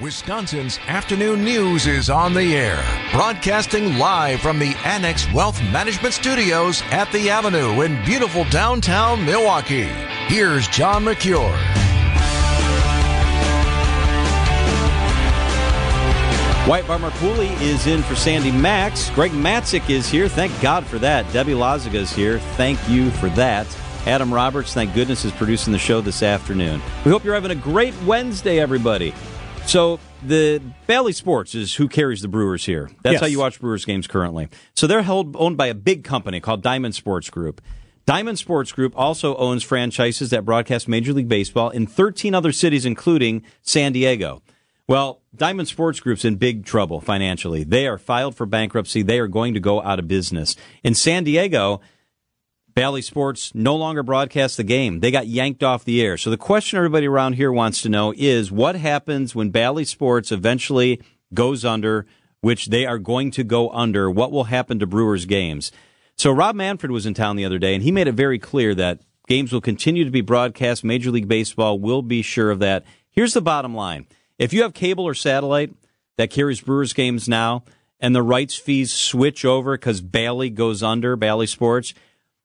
Wisconsin's afternoon news is on the air, broadcasting live from the Annex Wealth Management Studios at the Avenue in beautiful downtown Milwaukee. Here's John McCure. White Barmer Cooley is in for Sandy Max. Greg Matzik is here. Thank God for that. Debbie Lazaga is here. Thank you for that. Adam Roberts, thank goodness, is producing the show this afternoon. We hope you're having a great Wednesday, everybody. So the Bally Sports is who carries the Brewers here. That's yes. How you watch Brewers games currently. So they're owned by a big company called Diamond Sports Group. Diamond Sports Group also owns franchises that broadcast Major League Baseball in 13 other cities, including San Diego. Well, Diamond Sports Group's in big trouble financially. They are filed for bankruptcy. They are going to go out of business. In San Diego, Bally Sports no longer broadcasts the game. They got yanked off the air. So the question everybody around here wants to know is what happens when Bally Sports eventually goes under, which they are going to go under? What will happen to Brewers games? So Rob Manfred was in town the other day, and he made it very clear that games will continue to be broadcast. Major League Baseball will be sure of that. Here's the bottom line. If you have cable or satellite that carries Brewers games now, and the rights fees switch over because Bally goes under, Bally Sports,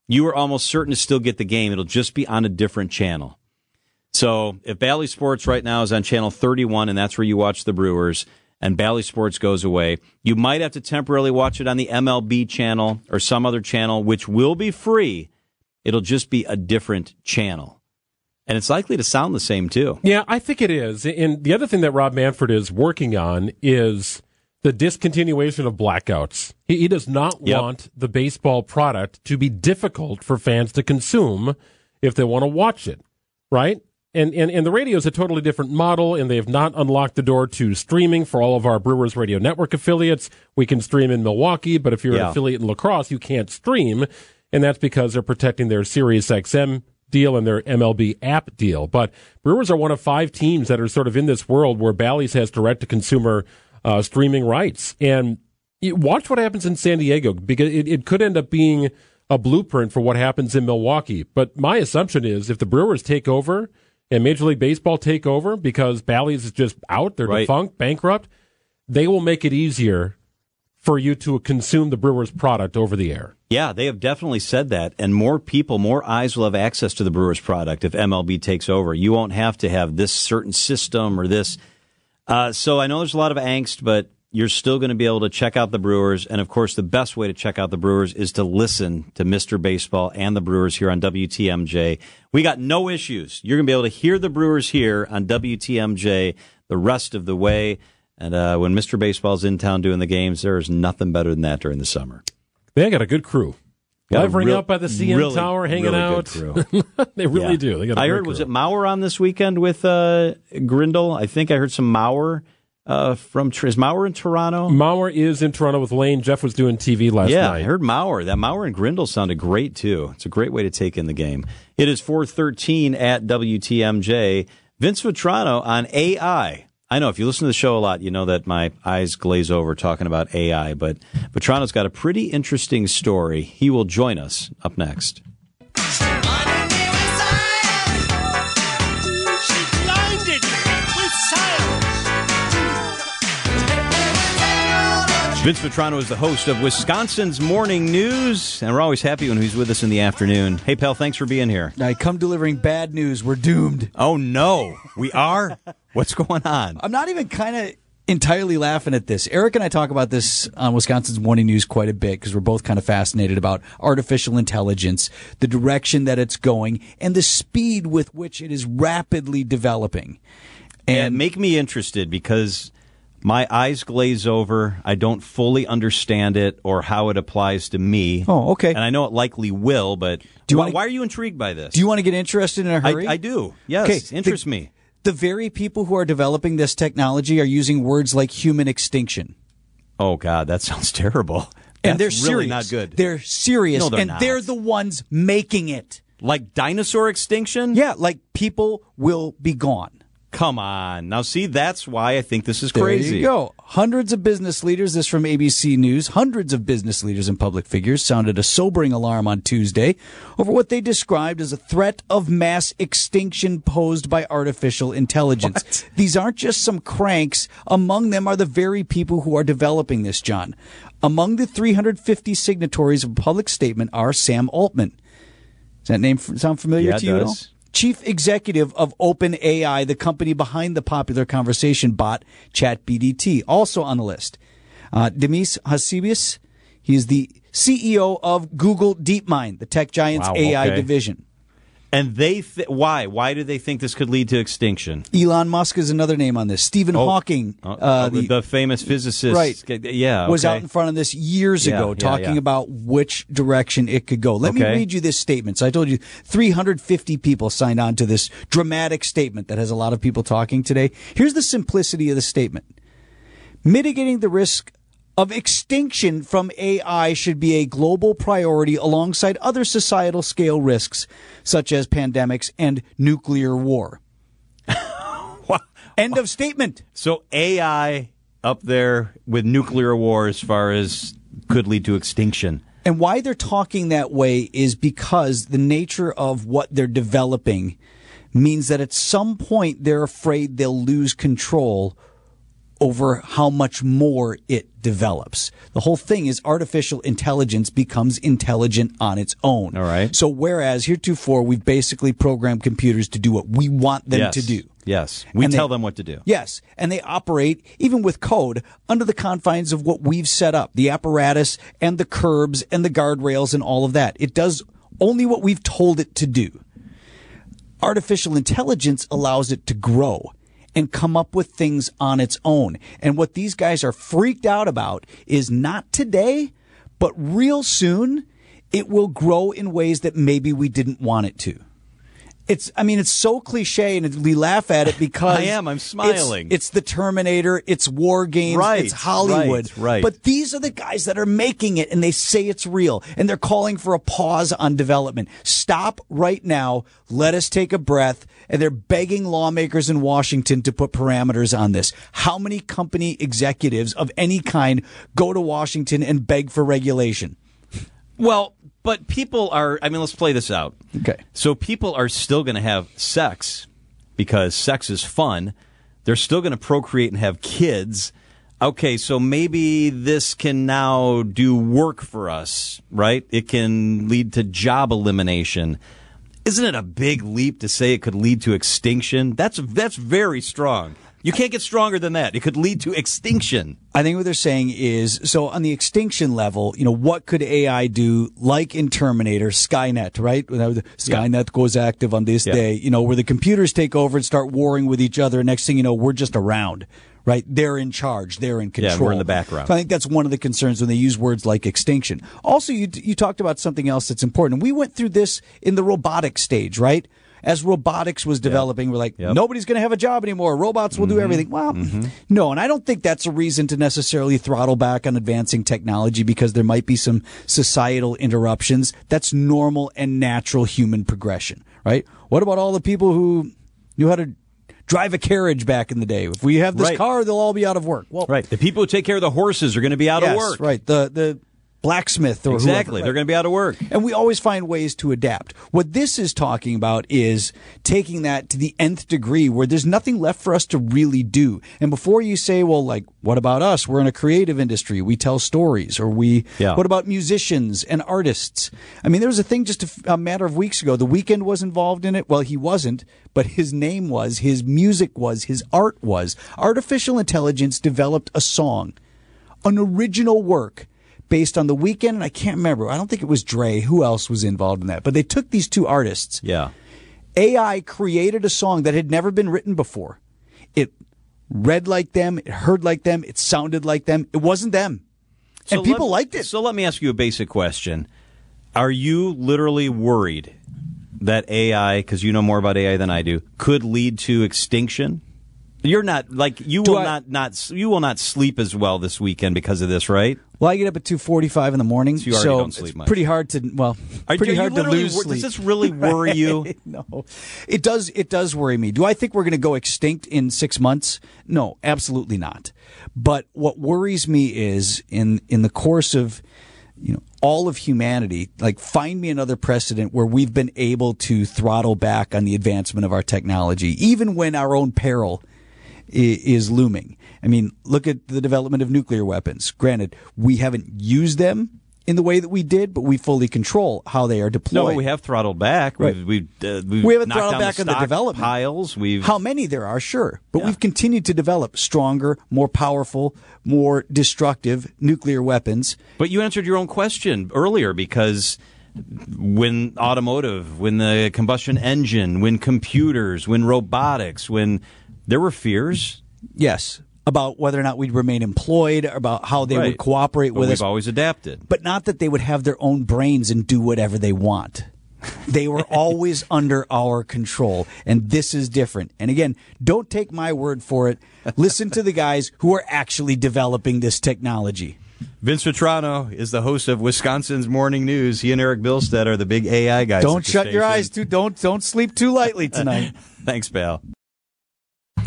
you are almost certain to still get the game. It'll just be on a different channel. So if Bally Sports right now is on channel 31, and that's where you watch the Brewers, and Bally Sports goes away, you might have to temporarily watch it on the MLB channel or some other channel, which will be free. It'll just be a different channel. And it's likely to sound the same, too. Yeah, I think it is. And the other thing that Rob Manfred is working on is the discontinuation of blackouts. He does not want the baseball product to be difficult for fans to consume if they want to watch it, right? And the radio is a totally different model, and they have not unlocked the door to streaming for all of our Brewers Radio Network affiliates. We can stream in Milwaukee, but if you're an affiliate in La Crosse, you can't stream, and that's because they're protecting their SiriusXM deal and their MLB app deal. But Brewers are one of five teams that are sort of in this world where Bally's has direct-to-consumer streaming rights. And watch what happens in San Diego, because it could end up being a blueprint for what happens in Milwaukee. But my assumption is if the Brewers take over and Major League Baseball take over, because Bally's is just out, they're defunct, bankrupt, they will make it easier for you to consume the Brewers product over the air. Yeah, they have definitely said that. And more people, more eyes will have access to the Brewers product if MLB takes over. You won't have to have this certain system or this. So I know there's a lot of angst, but you're still going to be able to check out the Brewers. And, of course, the best way to check out the Brewers is to listen to Mr. Baseball and the Brewers here on WTMJ. We got no issues. You're going to be able to hear the Brewers here on WTMJ the rest of the way. And when Mr. Baseball's in town doing the games, there is nothing better than that during the summer. They got a good crew. Levering up by the CN Tower, hanging out. They really do. They got a I heard, was it Maurer on this weekend with Grindle? I think I heard some Maurer from. Is Maurer in Toronto? Maurer is in Toronto with Lane. Jeff was doing TV last night. Yeah, I heard Maurer. That Maurer and Grindle sounded great, too. It's a great way to take in the game. It is 4:13 at WTMJ. Vince Vitrano on A.I. I know if you listen to the show a lot, you know that my eyes glaze over talking about AI, but Vitrano's got a pretty interesting story. He will join us up next. Vince Vitrano is the host of Wisconsin's Morning News, and we're always happy when he's with us in the afternoon. Hey, pal, thanks for being here. I come delivering bad news. We're doomed. Oh, no. We are? What's going on? I'm not even kind of entirely laughing at this. Eric and I talk about this on Wisconsin's Morning News quite a bit because we're both kind of fascinated about artificial intelligence, the direction that it's going, and the speed with which it is rapidly developing. And make me interested because my eyes glaze over. I don't fully understand it or how it applies to me. Oh, okay. And I know it likely will, but why are you intrigued by this? Do you want to get interested in a hurry? I do. Yes, okay. Interests me. The very people who are developing this technology are using words like human extinction. Oh, God, that sounds terrible. And that's they're really serious. Not good. They're serious. No, they're not. They're the ones making it. Like dinosaur extinction? Yeah, like people will be gone. Come on. Now, see, that's why I think this is crazy. There you go. Hundreds of business leaders, this from ABC News, hundreds of business leaders and public figures sounded a sobering alarm on Tuesday over what they described as a threat of mass extinction posed by artificial intelligence. What? These aren't just some cranks. Among them are the very people who are developing this, John. Among the 350 signatories of a public statement are Sam Altman. Does that name sound familiar to you at all? Chief executive of OpenAI, the company behind the popular conversation bot ChatGPT, also on the list. Demis Hassabis, he is the CEO of Google DeepMind, the tech giant's AI division. And they why? Why do they think this could lead to extinction? Elon Musk is another name on this. Stephen Hawking. The famous physicist. Right. Yeah. Was out in front of this years ago talking about which direction it could go. Let me read you this statement. So I told you 350 people signed on to this dramatic statement that has a lot of people talking today. Here's the simplicity of the statement. Mitigating the risk of extinction from AI should be a global priority alongside other societal scale risks, such as pandemics and nuclear war. End of statement. So AI up there with nuclear war as far as could lead to extinction. And why they're talking that way is because the nature of what they're developing means that at some point they're afraid they'll lose control over how much more it develops. The whole thing is artificial intelligence becomes intelligent on its own. All right. So whereas heretofore we've basically programmed computers to do what we want them to do. Yes. We tell them what to do. Yes. And they operate, even with code, under the confines of what we've set up. The apparatus and the curbs and the guardrails and all of that. It does only what we've told it to do. Artificial intelligence allows it to grow and come up with things on its own. And what these guys are freaked out about is not today, but real soon, it will grow in ways that maybe we didn't want it to. It's so cliche, and we laugh at it because I'm smiling. It's the Terminator, it's war games, it's Hollywood. Right. But these are the guys that are making it, and they say it's real, and they're calling for a pause on development. Stop right now. Let us take a breath. And they're begging lawmakers in Washington to put parameters on this. How many company executives of any kind go to Washington and beg for regulation? Well, but people are, let's play this out. Okay. So people are still going to have sex because sex is fun. They're still going to procreate and have kids. Okay, so maybe this can now do work for us, right? It can lead to job elimination. Isn't it a big leap to say it could lead to extinction? That's very strong. You can't get stronger than that. It could lead to extinction. I think what they're saying is, so on the extinction level, what could AI do, like in Terminator, Skynet, right? Skynet goes active on this day, where the computers take over and start warring with each other. Next thing you know, we're just around, right? They're in charge. They're in control. Yeah, we're in the background. So I think that's one of the concerns when they use words like extinction. Also, you talked about something else that's important. We went through this in the robotic stage, right? As robotics was developing, we're like, nobody's going to have a job anymore. Robots will do everything. Well, no, and I don't think that's a reason to necessarily throttle back on advancing technology because there might be some societal interruptions. That's normal and natural human progression, right? What about all the people who knew how to drive a carriage back in the day? If we have this car, they'll all be out of work. Well, the people who take care of the horses are going to be out of work. Right, the blacksmith or whoever, right? They're going to be out of work. And we always find ways to adapt. What this is talking about is taking that to the nth degree where there's nothing left for us to really do. And before you say, well, what about us? We're in a creative industry. We tell stories. Or what about musicians and artists? There was a thing just a matter of weeks ago. The Weeknd was involved in it. Well, he wasn't, but his name was, his music was, his art was. Artificial intelligence developed a song, an original work, based on The Weeknd, and I can't remember. I don't think it was Dre. Who else was involved in that? But they took these two artists. Yeah. AI created a song that had never been written before. It read like them. It heard like them. It sounded like them. It wasn't them. So and people liked it. So let me ask you a basic question. Are you literally worried that AI, because you know more about AI than I do, could lead to extinction? You're not, you will not sleep as well this weekend because of this, right? Well, I get up at 2:45 in the morning, so, you don't sleep much. Pretty hard to lose sleep. Does this really worry you? No, it does. It does worry me. Do I think we're going to go extinct in 6 months? No, absolutely not. But what worries me is in the course of all of humanity, like find me another precedent where we've been able to throttle back on the advancement of our technology, even when our own peril is looming. I mean, look at the development of nuclear weapons. Granted, we haven't used them in the way that we did, but we fully control how they are deployed. No, we have throttled back. Right. We haven't throttled back on the development piles. How many there are, sure, but we've continued to develop stronger, more powerful, more destructive nuclear weapons. But you answered your own question earlier, because when automotive, when the combustion engine, when computers, when robotics, when there were fears, yes, about whether or not we'd remain employed, about how they would cooperate with us. We've always adapted. But not that they would have their own brains and do whatever they want. They were always under our control, and this is different. And again, don't take my word for it. Listen to the guys who are actually developing this technology. Vince Vitrano is the host of Wisconsin's Morning News. He and Eric Bilstead are the big AI guys. Don't shut your eyes. Don't sleep too lightly tonight. Thanks, pal.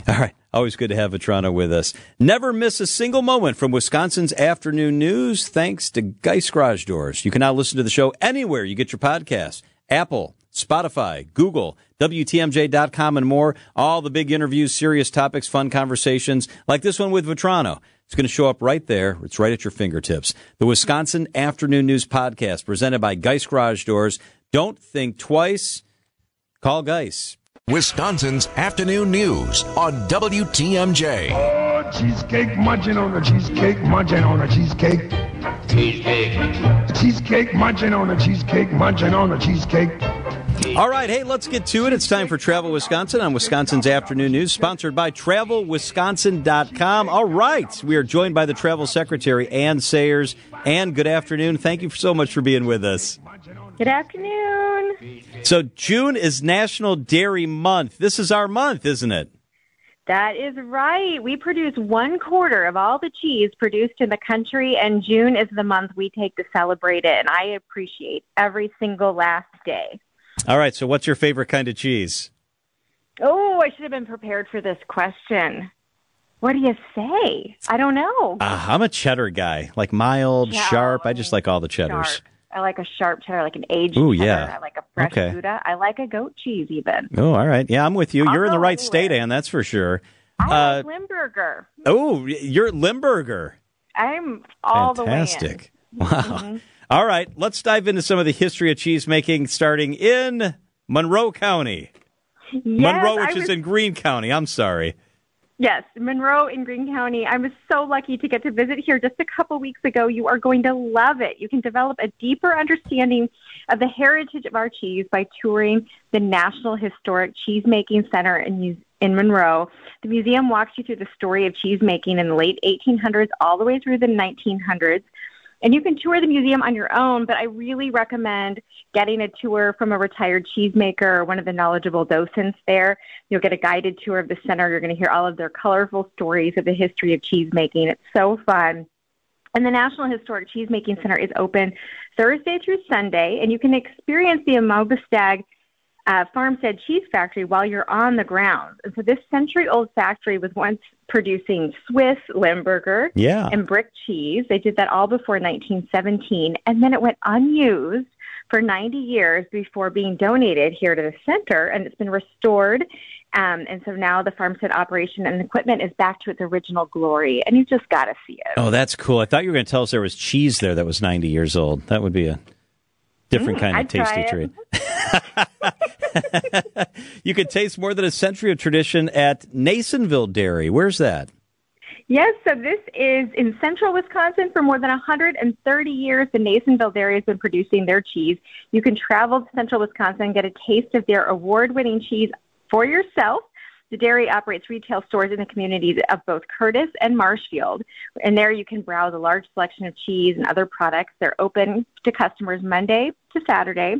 All right. Always good to have Vitrano with us. Never miss a single moment from Wisconsin's afternoon news thanks to Geist Garage Doors. You can now listen to the show anywhere you get your podcasts. Apple, Spotify, Google, WTMJ.com and more. All the big interviews, serious topics, fun conversations like this one with Vitrano. It's going to show up right there. It's right at your fingertips. The Wisconsin Afternoon News Podcast presented by Geist Garage Doors. Don't think twice. Call Geist. Wisconsin's Afternoon News on WTMJ. Oh, cheesecake, munching on a cheesecake, munching on a cheesecake. Cheesecake. Cheesecake, munching on a cheesecake, munching on a cheesecake. All right, hey, let's get to it. It's time for Travel Wisconsin on Wisconsin's Afternoon News, sponsored by TravelWisconsin.com. All right, we are joined by the Travel Secretary, Ann Sayers. Ann, good afternoon. Thank you so much for being with us. Good afternoon. So June is National Dairy Month. This is our month, isn't it? That is right. We produce 1/4 of all the cheese produced in the country, and June is the month we take to celebrate it, and I appreciate every single last day. All right, so what's your favorite kind of cheese? Oh, I should have been prepared for this question. What do you say? I don't know. I'm a cheddar guy, like mild, sharp. I just like all the cheddars. Sharp. I like a sharp cheddar, like an aged cheddar. I like a fresh Gouda. I like a goat cheese even. Oh, all right. Yeah, I'm with you. You're in the right state, Ann, that's for sure. I like Limburger. Oh, you're Limburger. I'm all fantastic. The way in. Wow. Mm-hmm. All right, let's dive into some of the history of cheesemaking, starting in Monroe County. Yes, Monroe, which is in Greene County. I'm sorry. Yes, Monroe in Greene County. I was so lucky to get to visit here just a couple weeks ago. You are going to love it. You can develop a deeper understanding of the heritage of our cheese by touring the National Historic Cheesemaking Center in Monroe. The museum walks you through the story of cheesemaking in the late 1800s all the way through the 1900s. And you can tour the museum on your own, but I really recommend getting a tour from a retired cheesemaker or one of the knowledgeable docents there. You'll get a guided tour of the center. You're going to hear all of their colorful stories of the history of cheesemaking. It's so fun. And the National Historic Cheesemaking Center is open Thursday through Sunday, and you can experience the Amobestag farmstead cheese factory while you're on the ground. And so this century-old factory was once producing Swiss, Limburger, and brick cheese. They did that all before 1917, and then it went unused for 90 years before being donated here to the center, and it's been restored. And so now the farmstead operation and equipment is back to its original glory, and you've just got to see it. Oh, that's cool. I thought you were going to tell us there was cheese there that was 90 years old. That would be a different kind of tasty treat. You can taste more than a century of tradition at Nasonville Dairy. Where's that? Yes, so this is in central Wisconsin. For more than 130 years, the Nasonville Dairy has been producing their cheese. You can travel to central Wisconsin and get a taste of their award-winning cheese for yourself. The dairy operates retail stores in the communities of both Curtis and Marshfield, and there you can browse a large selection of cheese and other products. They're open to customers Monday to Saturday.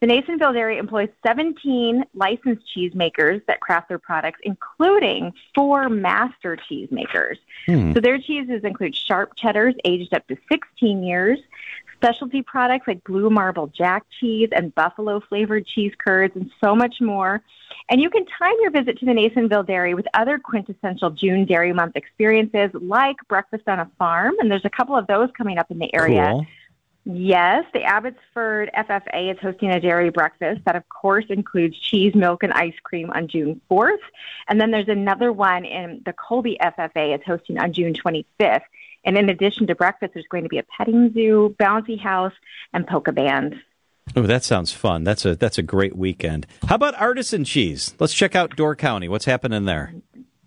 The Nasonville Dairy employs 17 licensed cheesemakers that craft their products, including 4 master cheesemakers. So their cheeses include sharp cheddars aged up to 16 years, specialty products like blue marble jack cheese and buffalo-flavored cheese curds, and so much more. And you can time your visit to the Nasonville Dairy with other quintessential June Dairy Month experiences, like Breakfast on a Farm, and there's a couple of those coming up in the area. Cool. Yes, the Abbotsford FFA is hosting a dairy breakfast that, of course, includes cheese, milk, and ice cream on June 4th. And then there's another one in the Colby FFA is hosting on June 25th. And in addition to breakfast, there's going to be a petting zoo, bouncy house, and polka band. Oh, that sounds fun. That's a great weekend. How about artisan cheese? Let's check out Door County. What's happening there?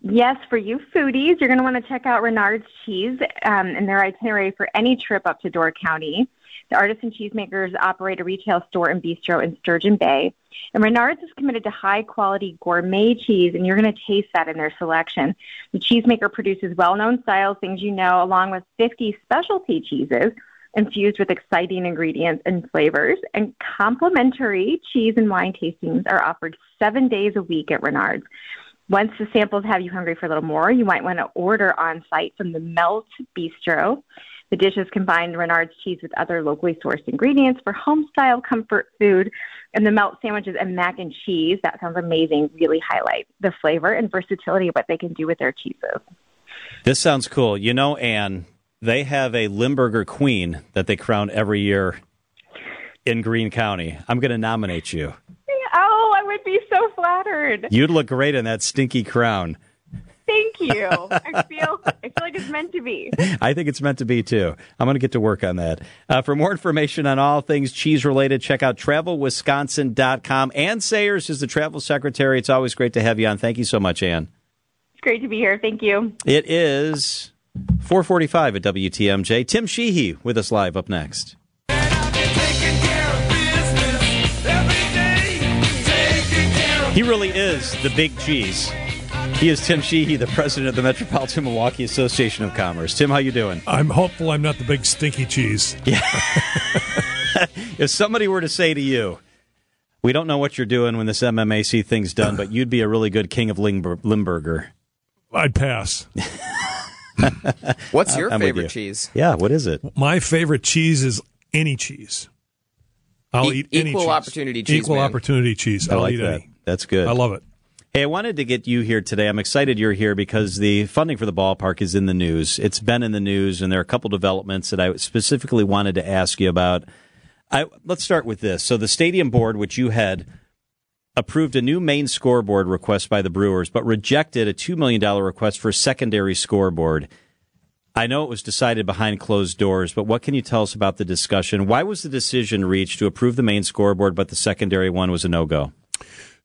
Yes, for you foodies, you're going to want to check out Renard's Cheese and their itinerary for any trip up to Door County. The artisan cheesemakers operate a retail store and bistro in Sturgeon Bay. And Renard's is committed to high-quality gourmet cheese, and you're going to taste that in their selection. The cheesemaker produces well-known styles, things you know, along with 50 specialty cheeses infused with exciting ingredients and flavors. And complimentary cheese and wine tastings are offered 7 days a week at Renard's. Once the samples have you hungry for a little more, you might want to order on-site from the Melt Bistro. The dishes combine Renard's cheese with other locally sourced ingredients for home-style comfort food, and the melt sandwiches and mac and cheese, that sounds amazing, really highlight the flavor and versatility of what they can do with their cheeses. This sounds cool. You know, Ann, they have a Limburger Queen that they crown every year in Greene County. I'm going to nominate you. Oh, I would be so flattered. You'd look great in that stinky crown. Thank you. I feel like it's meant to be. I think it's meant to be, too. I'm going to get to work on that. For more information on all things cheese-related, check out TravelWisconsin.com. Ann Sayers is the travel secretary. It's always great to have you on. Thank you so much, Ann. It's great to be here. Thank you. It is 4:45 at WTMJ. Tim Sheehy with us live up next. He really is the big cheese. He is Tim Sheehy, the president of the Metropolitan Milwaukee Association of Commerce. Tim, how you doing? I'm hopeful I'm not the big stinky cheese. Yeah. If somebody were to say to you, we don't know what you're doing when this MMAC thing's done, but you'd be a really good king of Limburger. I'd pass. What's your favorite cheese? Yeah, what is it? My favorite cheese is any cheese. I'll eat any cheese. Equal opportunity cheese. Equal opportunity cheese. I'll eat that. That's good. I love it. Hey, I wanted to get you here today. I'm excited you're here because the funding for the ballpark is in the news. It's been in the news, and there are a couple developments that I specifically wanted to ask you about. Let's start with this. So the stadium board, which you head, approved a new main scoreboard request by the Brewers, but rejected a $2 million request for a secondary scoreboard. I know it was decided behind closed doors, but what can you tell us about the discussion? Why was the decision reached to approve the main scoreboard, but the secondary one was a no-go?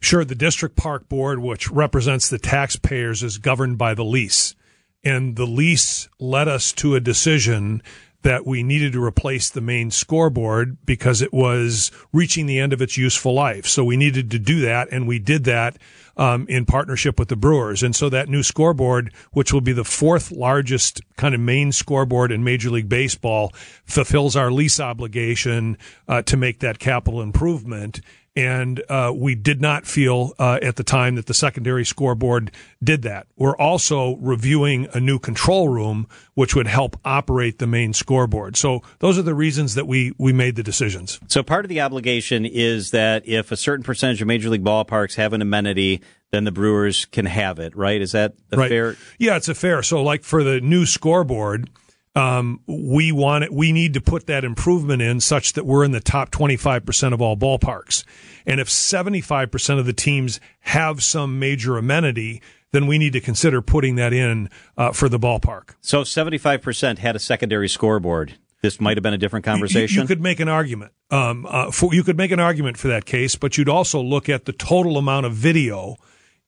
Sure, the District Park Board, which represents the taxpayers, is governed by the lease. And the lease led us to a decision that we needed to replace the main scoreboard because it was reaching the end of its useful life. So we needed to do that, and we did that in partnership with the Brewers. And so that new scoreboard, which will be the fourth largest kind of main scoreboard in Major League Baseball, fulfills our lease obligation to make that capital improvement. And we did not feel at the time that the secondary scoreboard did that. We're also reviewing a new control room, which would help operate the main scoreboard. So those are the reasons that we made the decisions. So part of the obligation is that if a certain percentage of Major League ballparks have an amenity, then the Brewers can have it, right? Is that fair? Yeah, it's a fair. So like for the new scoreboard, we need to put that improvement in such that we're in the top 25% of all ballparks. And if 75% of the teams have some major amenity, then we need to consider putting that in for the ballpark. So if 75% had a secondary scoreboard, this might have been a different conversation. You could make an argument. You could make an argument for that case, but you'd also look at the total amount of video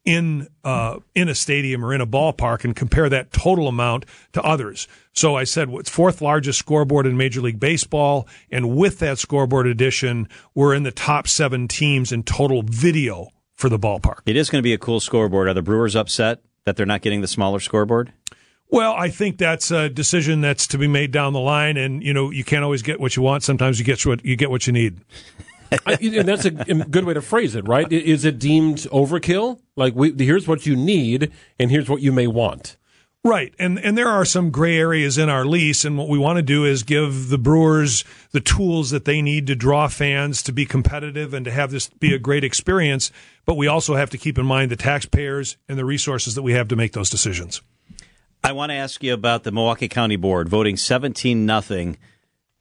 in a stadium or in a ballpark and compare that total amount to others. So I said, it's fourth largest scoreboard in Major League Baseball, and with that scoreboard addition, we're in the top 7 teams in total video for the ballpark. It is going to be a cool scoreboard. Are the Brewers upset that they're not getting the smaller scoreboard? Well, I think that's a decision that's to be made down the line, and you know you can't always get what you want. Sometimes you get what you need. And that's a good way to phrase it, right? Is it deemed overkill? Like, here's what you need, and here's what you may want. Right, and there are some gray areas in our lease, and what we want to do is give the Brewers the tools that they need to draw fans, to be competitive, and to have this be a great experience, but we also have to keep in mind the taxpayers and the resources that we have to make those decisions. I want to ask you about the Milwaukee County Board voting 17-0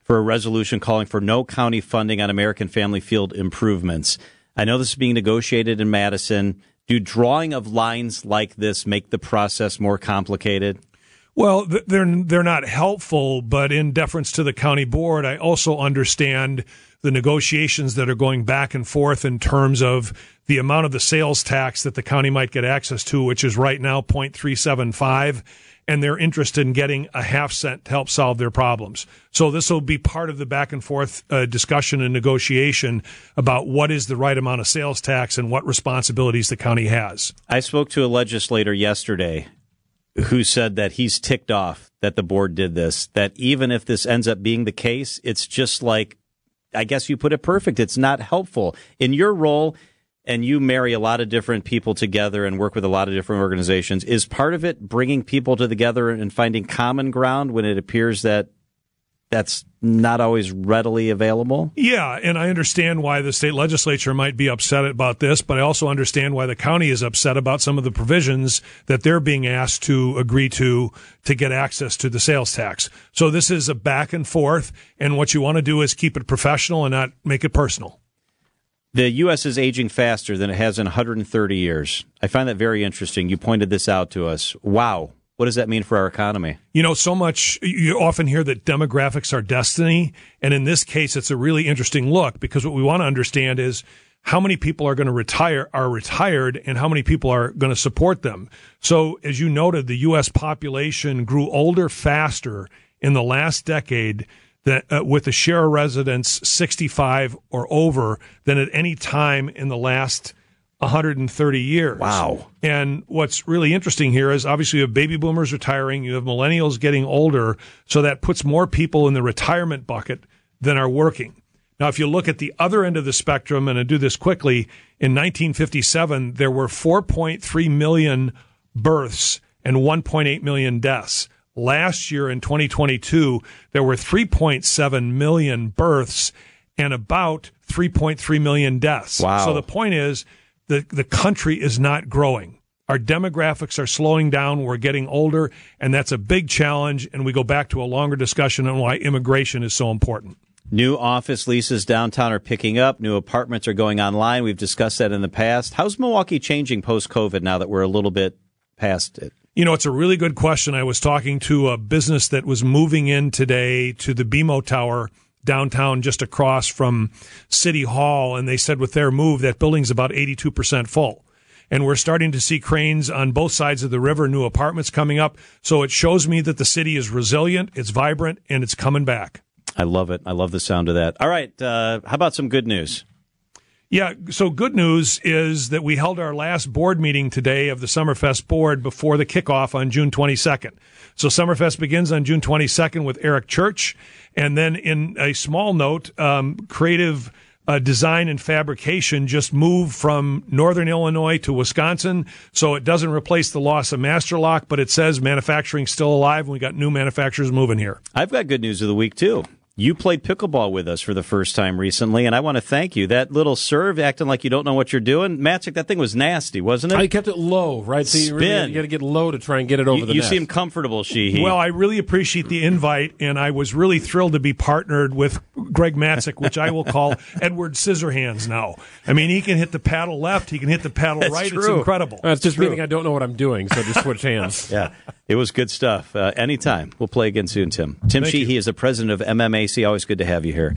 for a resolution calling for no county funding on American Family Field improvements. I know this is being negotiated in Madison. Do drawing of lines like this make the process more complicated? Well, they're not helpful, but in deference to the county board, I also understand the negotiations that are going back and forth in terms of the amount of the sales tax that the county might get access to, which is right now 0.375, and they're interested in getting a half cent to help solve their problems. So this will be part of the back and forth discussion and negotiation about what is the right amount of sales tax and what responsibilities the county has. I spoke to a legislator yesterday who said that he's ticked off that the board did this, that even if this ends up being the case, it's just like, I guess you put it perfect, it's not helpful. In your role, and you marry a lot of different people together and work with a lot of different organizations, is part of it bringing people together and finding common ground when it appears that that's not always readily available? Yeah, and I understand why the state legislature might be upset about this, but I also understand why the county is upset about some of the provisions that they're being asked to agree to get access to the sales tax. So this is a back and forth, and what you want to do is keep it professional and not make it personal. The U.S. is aging faster than it has in 130 years. I find that very interesting. You pointed this out to us. Wow. What does that mean for our economy? You know, so much, you often hear that demographics are destiny, and in this case, it's a really interesting look, because what we want to understand is how many people are going to are retired, and how many people are going to support them. So, as you noted, the U.S. population grew older faster in the last decade, that with a share of residents 65 or over, than at any time in the last 130 years. Wow. And what's really interesting here is obviously you have baby boomers retiring, you have millennials getting older, so that puts more people in the retirement bucket than are working. Now, if you look at the other end of the spectrum, and I do this quickly, in 1957, there were 4.3 million births and 1.8 million deaths. Last year in 2022, there were 3.7 million births and about 3.3 million deaths. Wow. So the point is, the country is not growing. Our demographics are slowing down. We're getting older, and that's a big challenge, and we go back to a longer discussion on why immigration is so important. New office leases downtown are picking up. New apartments are going online. We've discussed that in the past. How's Milwaukee changing post-COVID now that we're a little bit past it? You know, it's a really good question. I was talking to a business that was moving in today to the BMO Tower downtown, just across from City Hall, and they said with their move, that building's about 82% full. And we're starting to see cranes on both sides of the river, new apartments coming up. So it shows me that the city is resilient, it's vibrant, and it's coming back. I love it. I love the sound of that. All right. How about some good news? Yeah, so good news is that we held our last board meeting today of the Summerfest board before the kickoff on June 22nd. So Summerfest begins on June 22nd with Eric Church. And then in a small note, creative design and fabrication just moved from Northern Illinois to Wisconsin. So it doesn't replace the loss of Masterlock, but it says manufacturing's still alive, and we got new manufacturers moving here. I've got good news of the week, too. You played pickleball with us for the first time recently, and I want to thank you. That little serve, acting like you don't know what you're doing, Matzik, that thing was nasty, wasn't it? I kept it low, right? So you really got to get low to try and get it over the net. You seem comfortable, Sheehy. Well, I really appreciate the invite, and I was really thrilled to be partnered with Greg Matzik, which I will call Edward Scissorhands now. I mean, he can hit the paddle left, he can hit the paddle right. True. It's incredible. That's just meaning I don't know what I'm doing, so just switch hands. Yeah, it was good stuff. Anytime. We'll play again soon, Tim. Tim Sheehy is the president of MMAC. Always good to have you here.